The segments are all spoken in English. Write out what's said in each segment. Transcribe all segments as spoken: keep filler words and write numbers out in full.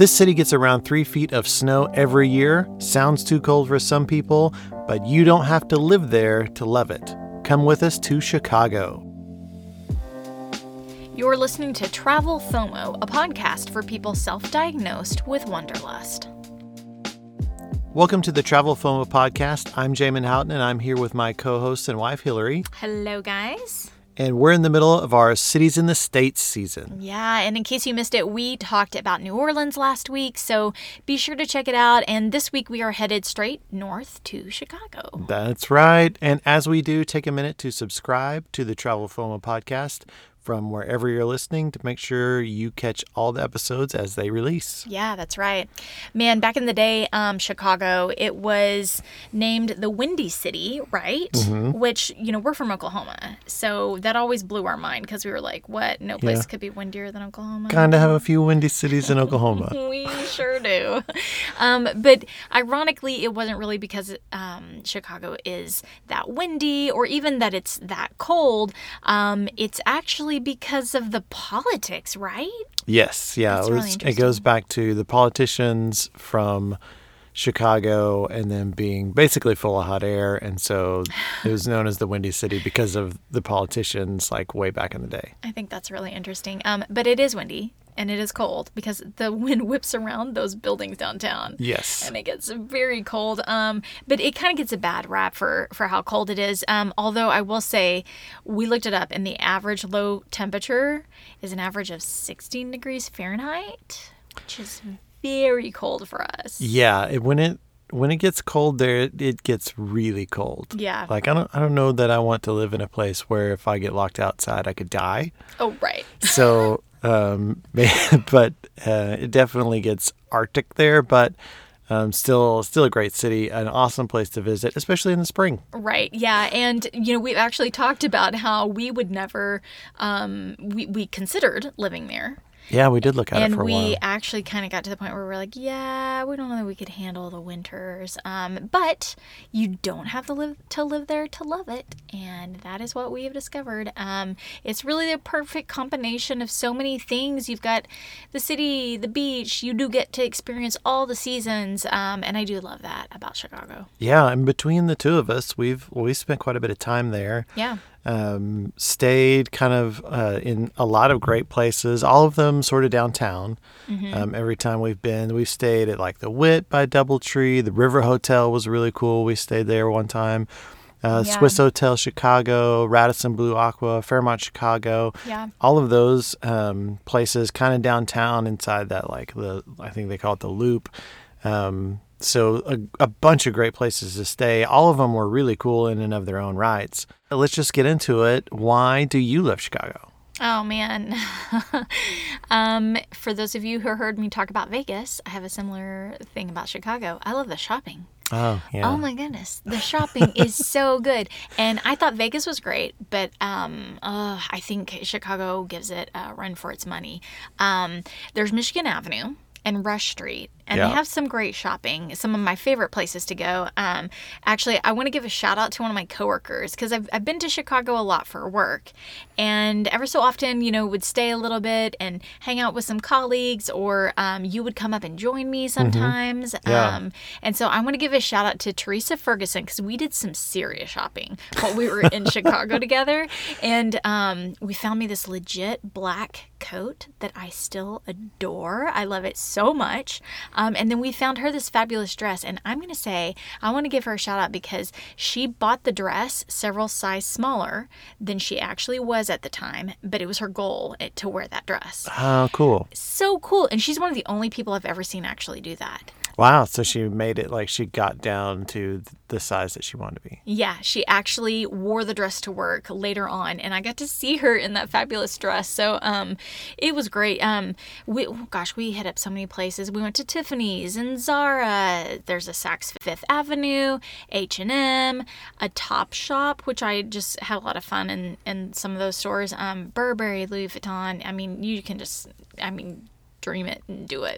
This city gets around three feet of snow every year. Sounds too cold for some people, but you don't have to live there to love it. Come with us to Chicago. You're listening to Travel FOMO, a podcast for people self-diagnosed with wanderlust. Welcome to the Travel FOMO podcast. I'm Jamin Houghton, and I'm here with my co-host and wife, Hillary. Hello, guys. And we're in the middle of our Cities in the States season. Yeah, and in case you missed it, we talked about New Orleans last week, so be sure to check it out. And this week we are headed straight north to Chicago. That's right. And as we do, take a minute to subscribe to the Travel FOMO podcast from wherever you're listening to make sure you catch all the episodes as they release. Yeah, that's right. Man, back in the day, um, Chicago, it was named the Windy City, right? Mm-hmm. Which, you know, we're from Oklahoma. So that always blew our mind because we were like, what? No place yeah. could be windier than Oklahoma. Kind of have a few windy cities in Oklahoma. We sure do. Um, but ironically, it wasn't really because um, Chicago is that windy or even that it's that cold. Um, it's actually because of the politics, right? Yes, yeah. It, was, really it goes back to the politicians from Chicago and then being basically full of hot air. And so it was known as the Windy City because of the politicians like way back in the day. I think that's really interesting. Um, but it is windy. And it is cold because the wind whips around those buildings downtown. Yes. And it gets very cold. Um, but it kind of gets a bad rap for, for how cold it is. Um, although I will say we looked it up and the average low temperature is an average of sixteen degrees Fahrenheit, which is very cold for us. Yeah. It, when it when it gets cold there, it, it gets really cold. Yeah. Like I don't I don't know that I want to live in a place where if I get locked outside, I could die. Oh, right. So... Um, but uh, it definitely gets Arctic there, but um, still still a great city, an awesome place to visit, especially in the spring. Right, yeah. And, you know, we've actually talked about how we would never, um, we, we considered living there. Yeah, we did look at and it for a while. And we actually kind of got to the point where we were like, yeah, we don't know that we could handle the winters. Um, but you don't have to live to live there to love it. And that is what we have discovered. Um, it's really the perfect combination of so many things. You've got the city, the beach. You do get to experience all the seasons. Um, and I do love that about Chicago. Yeah, and between the two of us, we've we spent quite a bit of time there. Yeah. Um, stayed kind of uh, in a lot of great places, all of them sort of downtown. Mm-hmm. Um, every time we've been, we've stayed at like the Wit by Doubletree. The River Hotel was really cool. We stayed there one time. Uh, yeah. Swiss Hotel Chicago, Radisson Blue Aqua, Fairmont Chicago. Yeah. All of those um, places kind of downtown inside that, like the, I think they call it the Loop. Um, so a, a bunch of great places to stay. All of them were really cool in and of their own rights. Let's just get into it. Why do you love Chicago? Oh, man. um, for those of you who heard me talk about Vegas, I have a similar thing about Chicago. I love the shopping. Oh, yeah. Oh, my goodness. The shopping is so good. And I thought Vegas was great, but um, uh, I think Chicago gives it a run for its money. Um, there's Michigan Avenue and Rush Street. And yeah. they have some great shopping, some of my favorite places to go. Um, actually, I want to give a shout out to one of my coworkers because I've, I've been to Chicago a lot for work. And ever so often, you know, would stay a little bit and hang out with some colleagues or um, you would come up and join me sometimes. Mm-hmm. Yeah. Um, and so I want to give a shout out to Teresa Ferguson because we did some serious shopping while we were in Chicago together. And um, we found me this legit black coat that I still adore. I love it so much. Um, and then we found her this fabulous dress. And I'm going to say, I want to give her a shout out because she bought the dress several sizes smaller than she actually was at the time. But it was her goal it, to wear that dress. Oh, cool. So cool. And she's one of the only people I've ever seen actually do that. Wow. So she made it like she got down to the size that she wanted to be. Yeah. She actually wore the dress to work later on. And I got to see her in that fabulous dress. So um, it was great. Um, we, oh gosh, we hit up so many places. We went to Tiffany's and Zara. There's a Saks Fifth Avenue, H and M, a Top Shop, which I just had a lot of fun in, in some of those stores. Um, Burberry, Louis Vuitton. I mean, you can just, I mean, dream it and do it.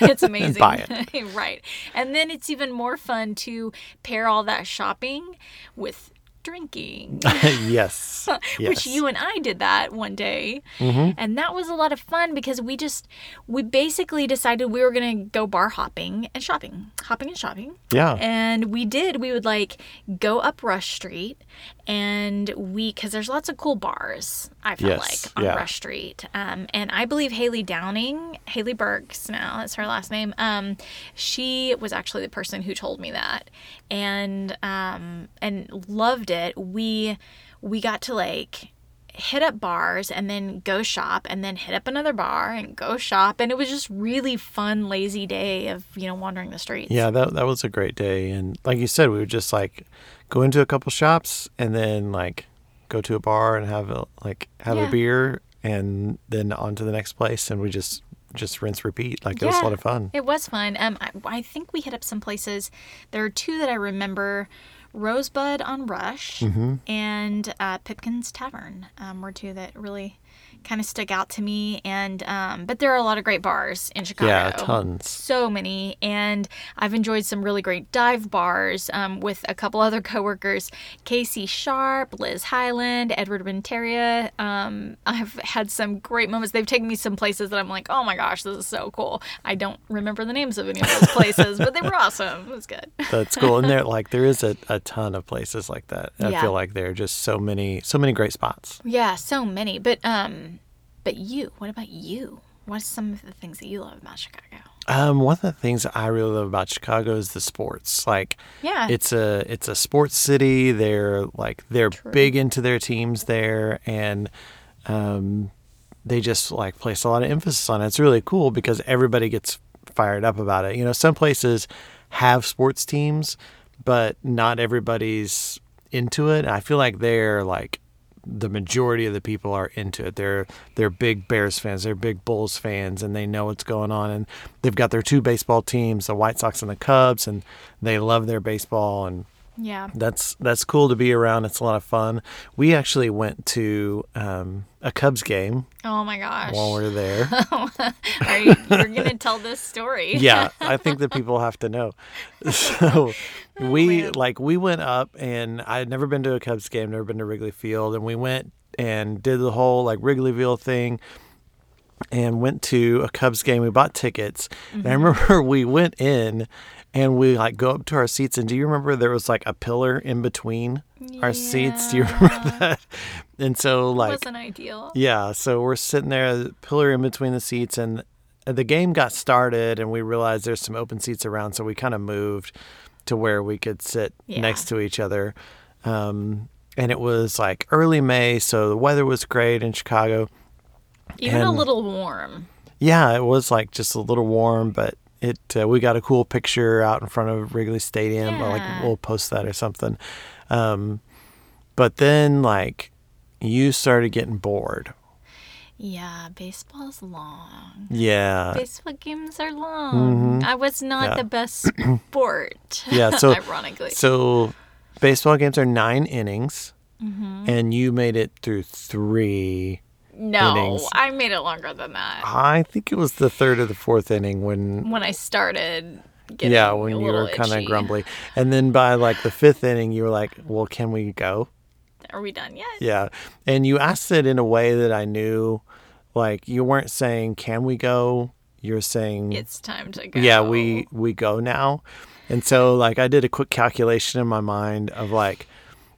It's amazing. And buy it. Right. And then it's even more fun to pair all that shopping with drinking. Yes. Yes. Which you and I did that one day. Mm-hmm. And that was a lot of fun because we just, we basically decided we were going to go bar hopping and shopping. Hopping and shopping. Yeah. And we did. We would like go up Rush Street and we, because there's lots of cool bars, I felt yes. like, on yeah. Rush Street. Um, and I believe Haley Downing, Haley Burks now, that's her last name, um, she was actually the person who told me that. And um, and loved it. We we got to like hit up bars and then go shop and then hit up another bar and go shop, and it was just really fun, lazy day of, you know, wandering the streets. Yeah, that that was a great day. And like you said, we would just like go into a couple shops and then like go to a bar and have a, like have yeah. a beer and then on to the next place, and we just. Just rinse, repeat. Like, it yeah, was a lot of fun. It was fun. Um, I, I think we hit up some places. There are two that I remember. Rosebud on Rush mm-hmm. and uh, Pipkin's Tavern um, were two that really kind of stuck out to me. And um, but there are a lot of great bars in Chicago. Yeah, tons. So many. And I've enjoyed some really great dive bars um, with a couple other coworkers. Casey Sharp, Liz Highland, Edward Winteria. Um, I've had some great moments. They've taken me some places that I'm like, oh my gosh, this is so cool. I don't remember the names of any of those places, but they were awesome. It was good. That's cool. And there, like, there is a, a ton of places like that. Yeah. I feel like there are just so many, so many great spots. Yeah, so many. But um, but you, what about you? What's some of the things that you love about Chicago? Um, one of the things that I really love about Chicago is the sports. Like, yeah, it's a it's a sports city. They're like they're True. big into their teams there, and um, they just like place a lot of emphasis on it. It's really cool because everybody gets fired up about it. You know, some places have sports teams, but not everybody's into it. And I feel like they're like the majority of the people are into it. They're they're big Bears fans, they're big Bulls fans, and they know what's going on. And they've got their two baseball teams, the White Sox and the Cubs, and they love their baseball. And yeah, that's that's cool to be around. It's a lot of fun. We actually went to um, a Cubs game. Oh my gosh! While we were there, are you, you're gonna tell this story? Yeah, I think that people have to know. So oh, we man. like we went up, and I had never been to a Cubs game, never been to Wrigley Field, and we went and did the whole like Wrigleyville thing. And went to a Cubs game. We bought tickets. Mm-hmm. And I remember we went in and we like go up to our seats. And do you remember there was like a pillar in between yeah. our seats? Do you remember that? And so like. It wasn't ideal. Yeah. So we're sitting there, pillar in between the seats. And the game got started and we realized there's some open seats around. So we kind of moved to where we could sit yeah. next to each other. Um, and it was like early May. So the weather was great in Chicago. Even and, a little warm. Yeah, it was like just a little warm, but it uh, we got a cool picture out in front of Wrigley Stadium. Yeah. Like we'll post that or something. Um, but then like you started getting bored. Yeah, baseball's long. Yeah. Baseball games are long. Mm-hmm. I was not yeah. the best sport. Yeah, so ironically. So baseball games are nine innings, mm-hmm. and you made it through three. No, innings. I made it longer than that. I think it was the third or the fourth inning when... When I started getting Yeah, when you were kind of grumbly. And then by like the fifth inning, you were like, well, can we go? Are we done yet? Yeah. And you asked it in a way that I knew, like, you weren't saying, can we go? You're saying... It's time to go. Yeah, we, we go now. And so, like, I did a quick calculation in my mind of, like,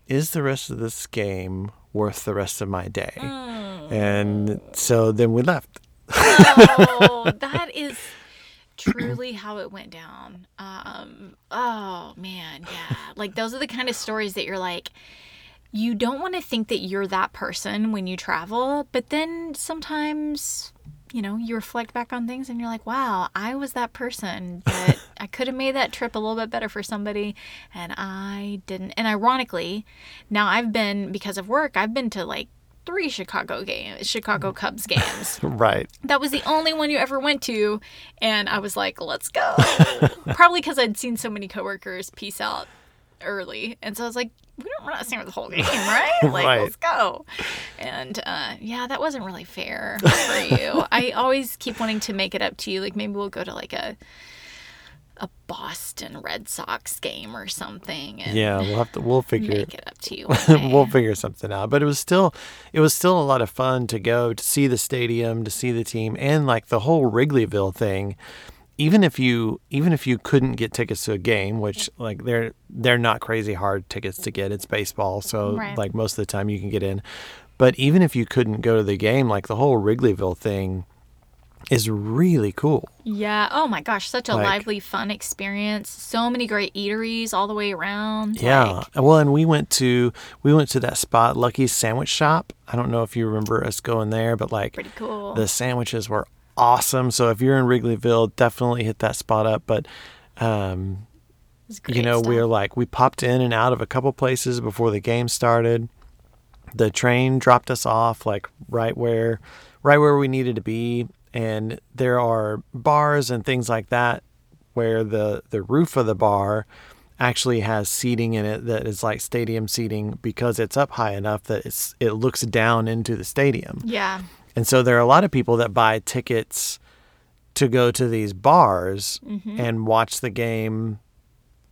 is the rest of this game worth the rest of my day? Mm. And so then we left. Oh, that is truly how it went down. Um, oh, man, yeah. Like, those are the kind of stories that you're like, you don't want to think that you're that person when you travel. But then sometimes, you know, you reflect back on things and you're like, wow, I was that person. But I could have made that trip a little bit better for somebody. And I didn't. And ironically, now I've been, because of work, I've been to, like, three Chicago games, Chicago Cubs games. Right. That was the only one you ever went to. And I was like, let's go. Probably because I'd seen so many coworkers peace out early. And so I was like, we don't, we're not staying with the whole game, right? Like, right. Let's go. And uh, yeah, that wasn't really fair for you. I always keep wanting to make it up to you. Like, maybe we'll go to like a a Boston Red Sox game or something. And yeah, we'll have to we'll figure make it up to you. We'll figure something out. But it was still it was still a lot of fun to go to see the stadium, to see the team, and like the whole Wrigleyville thing. Even if you even if you couldn't get tickets to a game, which like they're they're not crazy hard tickets to get. It's baseball, so right. like most of the time you can get in. But even if you couldn't go to the game, like the whole Wrigleyville thing is really cool. Yeah. Oh my gosh, such a like, lively, fun experience. So many great eateries all the way around. Yeah. Like, well, and we went to we went to that spot, Lucky's Sandwich Shop. I don't know if you remember us going there, but like pretty cool. The sandwiches were awesome. So if you're in Wrigleyville, definitely hit that spot up. But, um, you know, stuff. we were like, we popped in and out of a couple places before the game started. The train dropped us off like right where, right where we needed to be. And there are bars and things like that where the, the roof of the bar actually has seating in it that is like stadium seating because it's up high enough that it's, it looks down into the stadium. Yeah. And so there are a lot of people that buy tickets to go to these bars mm-hmm. and watch the game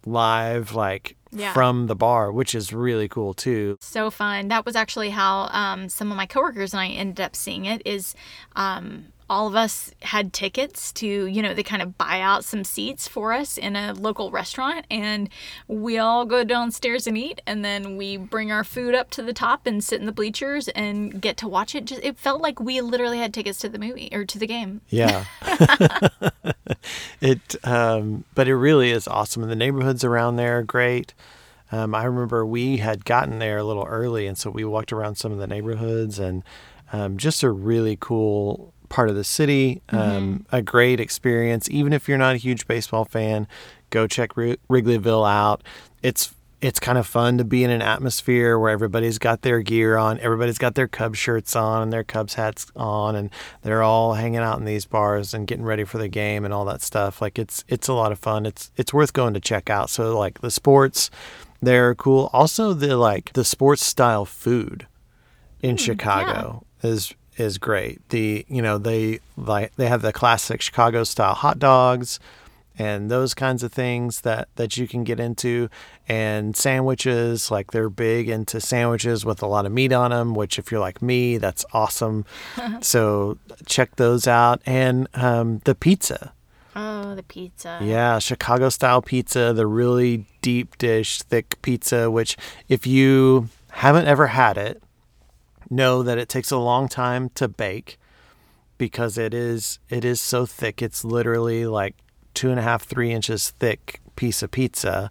live, like yeah. from the bar, which is really cool too. So fun. That was actually how um, some of my coworkers and I ended up seeing it is um, all of us had tickets to, you know, they kind of buy out some seats for us in a local restaurant and we all go downstairs and eat. And then we bring our food up to the top and sit in the bleachers and get to watch it. Just, it felt like we literally had tickets to the movie or to the game. Yeah. it, um, but it really is awesome. And the neighborhoods around there are great. Um, I remember we had gotten there a little early. And so we walked around some of the neighborhoods and um, just a really cool part of the city, um, mm-hmm. a great experience. Even if you're not a huge baseball fan, go check R- Wrigleyville out. It's it's kind of fun to be in an atmosphere where everybody's got their gear on, everybody's got their Cubs shirts on and their Cubs hats on, and they're all hanging out in these bars and getting ready for the game and all that stuff. Like it's it's a lot of fun. It's it's worth going to check out. So like the sports, they're cool. Also the like the sports style food in mm, Chicago yeah. is. is great. The, you know, they like they have the classic Chicago style hot dogs and those kinds of things that, that you can get into, and sandwiches, like they're big into sandwiches with a lot of meat on them, which if you're like me, that's awesome. So check those out. And um, the pizza. Oh, the pizza. Yeah, Chicago style pizza, the really deep dish, thick pizza, which if you haven't ever had it, know that it takes a long time to bake because it is it is so thick. It's literally like two and a half, three inches thick piece of pizza.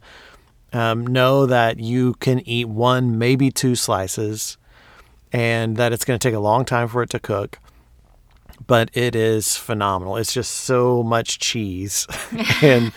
Um, know that you can eat one, maybe two slices, and that it's going to take a long time for it to cook. But it is phenomenal. It's just so much cheese and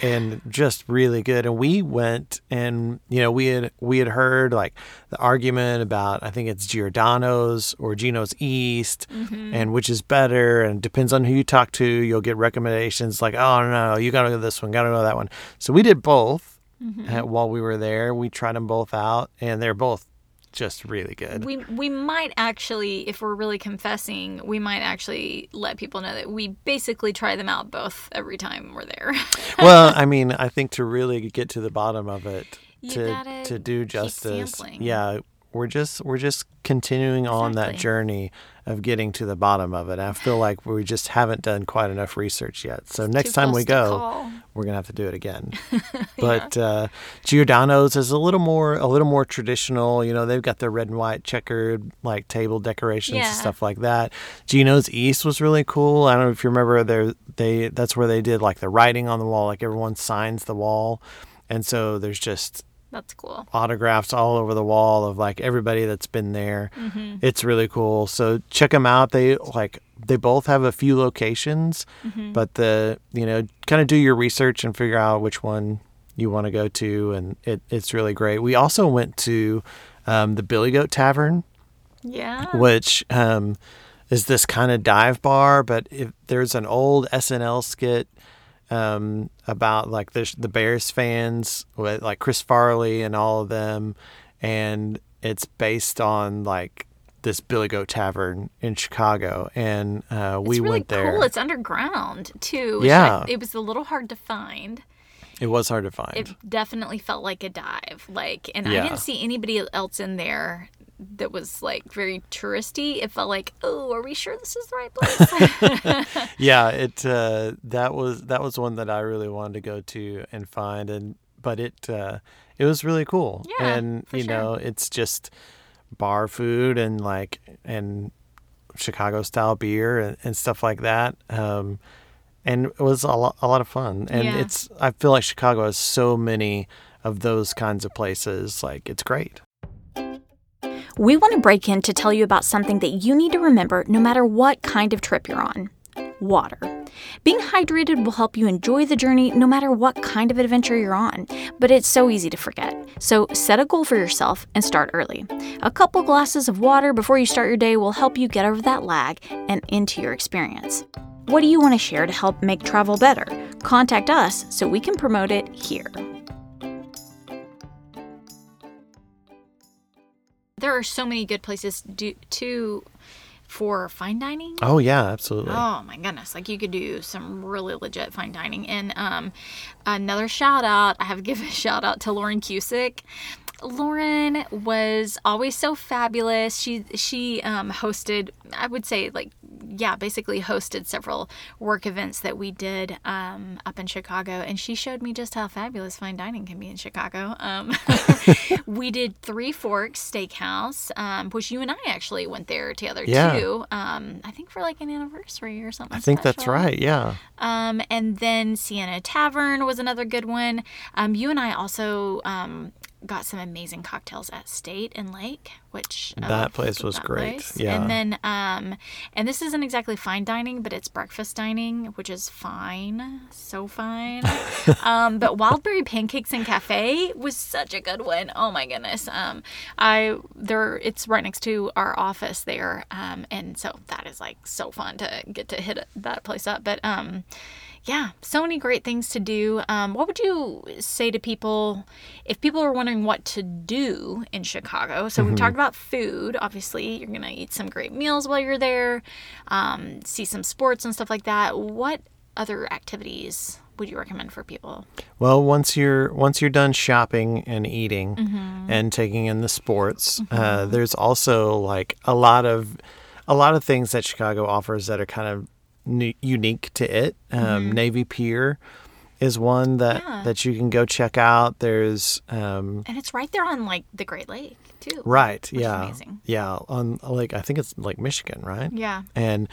and just really good. And we went and, you know, we had we had heard like the argument about, I think it's Giordano's or Gino's East, mm-hmm. and which is better, and depends on who you talk to. You'll get recommendations like, oh, no, no you got to go this one, got to go that one. So we did both mm-hmm. uh, while we were there. We tried them both out, and they're both just really good. We we might actually, if we're really confessing, we might actually let people know that we basically try them out both every time we're there. Well, I mean, I think to really get to the bottom of it, you to to do justice, yeah, we're just we're just continuing exactly. on that journey of getting to the bottom of it. I feel like we just haven't done quite enough research yet. So it's next time we go, we're gonna have to do it again. yeah. But uh, Giordano's is a little more a little more traditional. You know, they've got their red and white checkered like table decorations yeah. and stuff like that. Gino's East was really cool. I don't know if you remember there. They that's where they did like the writing on the wall. Like everyone signs the wall, and so there's just. That's cool. Autographs all over the wall of like everybody that's been there. Mm-hmm. It's really cool. So check them out. They like they both have a few locations, mm-hmm. but the you know kind of do your research and figure out which one you want to go to, and it it's really great. We also went to um, the Billy Goat Tavern. Yeah. Which um, is this kind of dive bar, but if there's an old S N L skit. Um, about like the the Bears fans, with like Chris Farley and all of them, and it's based on like this Billy Goat Tavern in Chicago, and uh, we really went there. It's really cool. It's underground, too. Yeah. I, it was a little hard to find. It was hard to find. It definitely felt like a dive. Like, and yeah. I didn't see anybody else in there that was, like, very touristy. It felt like, oh, are we sure this is the right place? yeah, it uh, that was that was one that I really wanted to go to and find, and but it uh, it was really cool. Yeah, and you sure. know, it's just bar food and like and Chicago style beer and, and stuff like that. Um, and it was a lot, a lot of fun. And yeah. it's I feel like Chicago has so many of those kinds of places. Like, it's great. We want to break in to tell you about something that you need to remember no matter what kind of trip you're on. Water. Being hydrated will help you enjoy the journey no matter what kind of adventure you're on, but it's so easy to forget. So set a goal for yourself and start early. A couple glasses of water before you start your day will help you get over that lag and into your experience. What do you want to share to help make travel better? Contact us so we can promote it here. There are so many good places do, to for fine dining. Oh, yeah, absolutely. Oh, my goodness. Like, you could do some really legit fine dining. And um, another shout-out, I have to give a shout-out to Lauren Cusick. Lauren was always so fabulous. She she um, hosted, I would say, like, yeah, basically hosted several work events that we did um, up in Chicago. And she showed me just how fabulous fine dining can be in Chicago. Um, we did Three Forks Steakhouse, um, which you and I actually went there together, yeah. too. Um, I think for like an anniversary or something I think special. That's right, yeah. Um, and then Sienna Tavern was another good one. Um, you and I also... Um, got some amazing cocktails at State and Lake, which uh, that place was that great. Place. Yeah, and then um, and this isn't exactly fine dining, but it's breakfast dining, which is fine, so fine. um, but Wildberry Pancakes and Cafe was such a good one. Oh my goodness. Um, I there it's right next to our office there. Um, and so that is like so fun to get to hit that place up. But um. Yeah, so many great things to do. Um, what would you say to people if people are wondering what to do in Chicago? So mm-hmm. we've talked about food. Obviously, you're going to eat some great meals while you're there, um, see some sports and stuff like that. What other activities would you recommend for people? Well, once you're once you're done shopping and eating mm-hmm. and taking in the sports, mm-hmm. uh, there's also like a lot of a lot of things that Chicago offers that are kind of unique to it. Um, mm-hmm. Navy Pier is one that, yeah. that you can go check out. There's um, and it's right there on like the Great Lake too. Right. Which yeah. Is amazing. Yeah. On like I think it's Lake Michigan, right? Yeah. And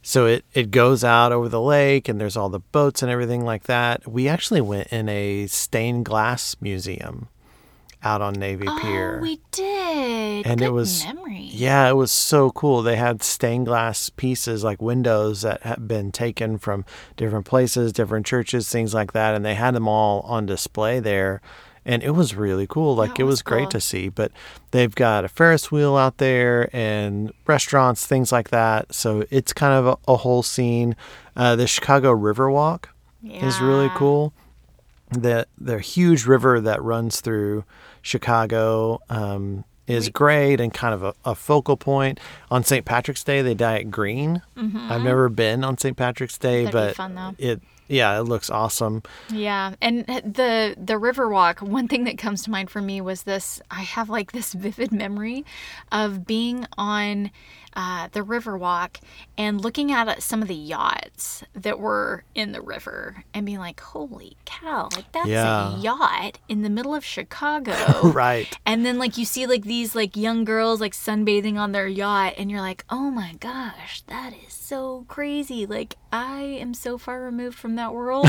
so it it goes out over the lake, and there's all the boats and everything like that. We actually went in a stained glass museum out on Navy oh, Pier. Oh, we did. And Good it was memory. Yeah, it was so cool. They had stained glass pieces, like windows that had been taken from different places, different churches, things like that, and they had them all on display there. And it was really cool. Like, it was great to see. But they've got a Ferris wheel out there and restaurants, things like that. So it's kind of a, a whole scene. Uh, the Chicago Riverwalk yeah. is really cool. The, the huge river that runs through Chicago um, is great and kind of a, a focal point. On Saint Patrick's Day, they dye it green. Mm-hmm. I've never been on Saint Patrick's Day, That'd but be fun, though. it yeah, it looks awesome. Yeah, and the the Riverwalk. One thing that comes to mind for me was this. I have like this vivid memory of being on uh, the Riverwalk and looking at some of the yachts that were in the river and being like, "Holy cow! Like that's yeah. a yacht in the middle of Chicago." Right. And then like you see like these like young girls like sunbathing on their yacht, and you're like, "Oh my gosh, that is so crazy!" Like I am so far removed from that world.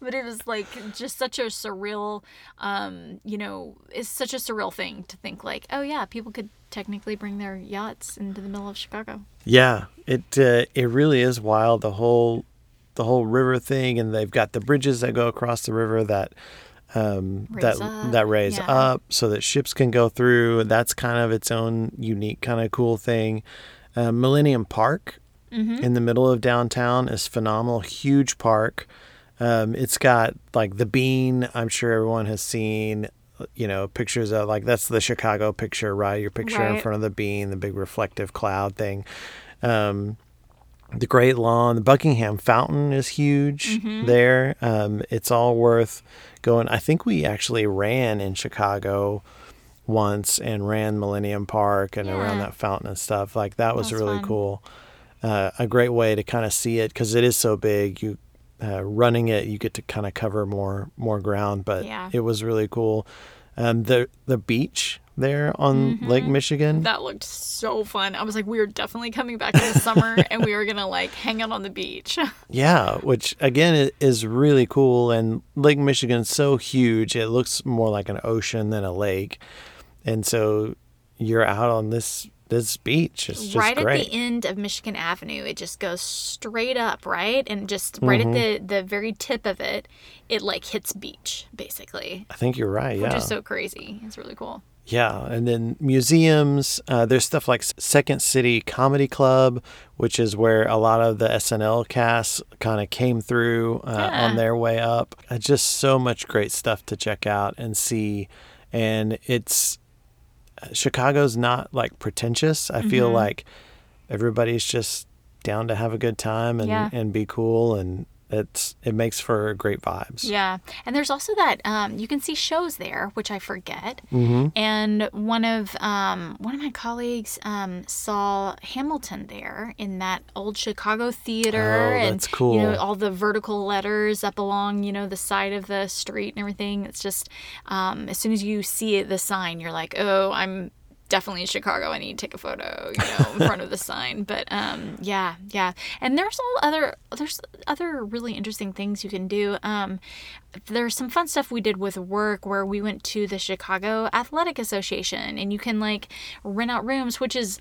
But it was like just such a surreal um you know it's such a surreal thing to think like, oh yeah, people could technically bring their yachts into the middle of Chicago. Yeah, it uh, it really is wild, the whole the whole river thing. And they've got the bridges that go across the river that um raise that up. that raise yeah. up so that ships can go through. That's kind of its own unique kind of cool thing. uh, Millennium Park Mm-hmm. in the middle of downtown is phenomenal, huge park. Um, it's got like the Bean, I'm sure everyone has seen, you know, pictures of, like, that's the Chicago picture, right? Your picture right. in front of the bean, the big reflective cloud thing. Um, the Great Lawn, the Buckingham Fountain is huge mm-hmm. there. Um, it's all worth going. I think we actually ran in Chicago once and ran Millennium Park and yeah. around that fountain and stuff. Like, that was, that was really fun. Cool. Uh, a great way to kind of see it because it is so big. You uh, running it, you get to kind of cover more more ground, but yeah. it was really cool. Um, the the beach there on mm-hmm. Lake Michigan, that looked so fun. I was like, we are definitely coming back in the summer, and we are gonna like hang out on the beach. Yeah, which again is really cool. And Lake Michigan's so huge, it looks more like an ocean than a lake, and so you're out on this. This beach is just right at great. The end of Michigan Avenue. It just goes straight up, right? And just right mm-hmm. at the, the very tip of it, it like hits beach, basically. I think you're right, yeah. Which is so crazy. It's really cool. Yeah, and then museums. Uh, there's stuff like Second City Comedy Club, which is where a lot of the S N L casts kind of came through uh, yeah. on their way up. Uh, just so much great stuff to check out and see. And it's... Chicago's not like pretentious. I mm-hmm. feel like everybody's just down to have a good time and, yeah. and be cool, and it's it makes for great vibes. Yeah, and there's also that um, you can see shows there, which I forget. Mm-hmm. And one of um, one of my colleagues um, saw Hamilton there in that old Chicago theater. Oh, that's and, cool. You know, all the vertical letters up along you know the side of the street and everything. It's just um, as soon as you see it, the sign, you're like, oh, I'm. Definitely in Chicago. I need to take a photo, you know, in front of the sign. But um, yeah, yeah. And there's all other there's other really interesting things you can do. Um, there's some fun stuff we did with work where we went to the Chicago Athletic Association, and you can like rent out rooms, which is,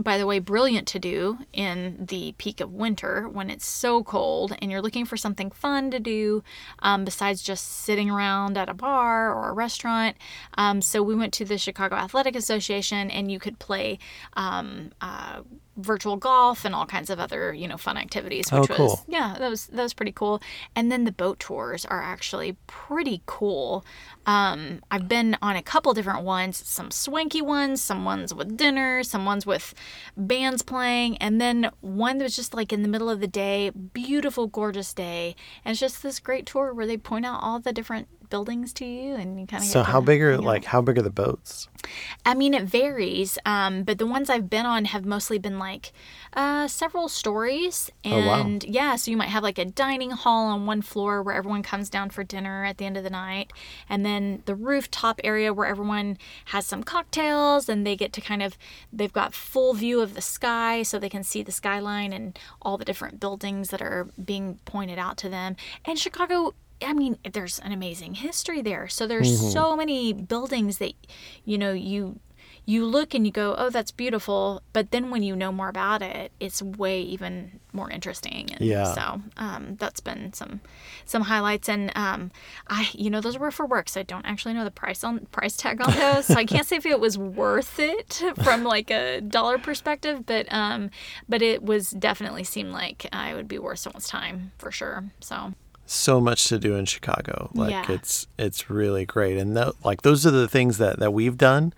by the way, brilliant to do in the peak of winter when it's so cold and you're looking for something fun to do um, besides just sitting around at a bar or a restaurant. Um, so we went to the Chicago Athletic Association, and you could play um, uh, virtual golf and all kinds of other, you know, fun activities, which oh, cool. was, yeah, that was, that was pretty cool. And then the boat tours are actually pretty cool. Um, I've been on a couple different ones, some swanky ones, some ones with dinner, some ones with bands playing, and then one that was just like in the middle of the day, beautiful, gorgeous day. And it's just this great tour where they point out all the different buildings to you, and you kind of. So how big are like how big are the boats? I mean, it varies, um, but the ones I've been on have mostly been like uh, several stories, and oh, wow. yeah, so you might have like a dining hall on one floor where everyone comes down for dinner at the end of the night, and then the rooftop area where everyone has some cocktails and they get to kind of they've got full view of the sky, so they can see the skyline and all the different buildings that are being pointed out to them. And Chicago. I mean, there's an amazing history there. So there's mm-hmm. so many buildings that, you know, you you look and you go, oh, that's beautiful. But then when you know more about it, it's way even more interesting. And yeah. So um, that's been some some highlights. And, um, I you know, those were for work, so I don't actually know the price on price tag on those. So I can't say if it was worth it from, like, a dollar perspective. But um, but it was definitely seemed like uh, it would be worth someone's time for sure. So... So much to do in Chicago. Like yeah. it's it's really great. And th- like those are the things that, that we've done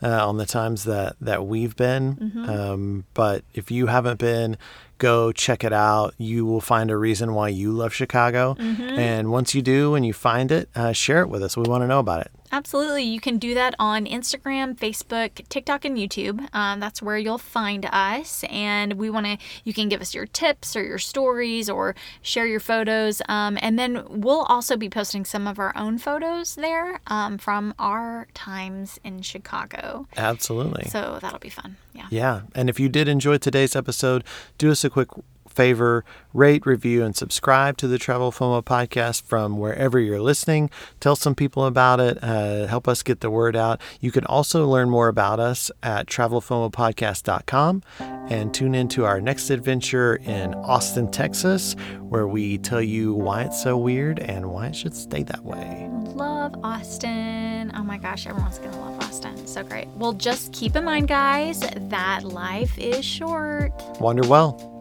uh, on the times that, that we've been. Mm-hmm. Um, but if you haven't been, go check it out. You will find a reason why you love Chicago. Mm-hmm. And once you do and you find it, uh, share it with us. We want to know about it. Absolutely. You can do that on Instagram, Facebook, TikTok, and YouTube. Um, that's where you'll find us. And we want to, you can give us your tips or your stories or share your photos. Um, and then we'll also be posting some of our own photos there um, from our times in Chicago. Absolutely. So that'll be fun. Yeah. Yeah. And if you did enjoy today's episode, do us a quick favor, rate, review, and subscribe to the Travel FOMO podcast from wherever you're listening. Tell some people about it. Uh, help us get the word out. You can also learn more about us at travel fomo podcast dot com and tune into our next adventure in Austin, Texas, where we tell you why it's so weird and why it should stay that way. Love Austin. Oh my gosh, everyone's going to love Austin. So great. Well, just keep in mind, guys, that life is short. Wander well.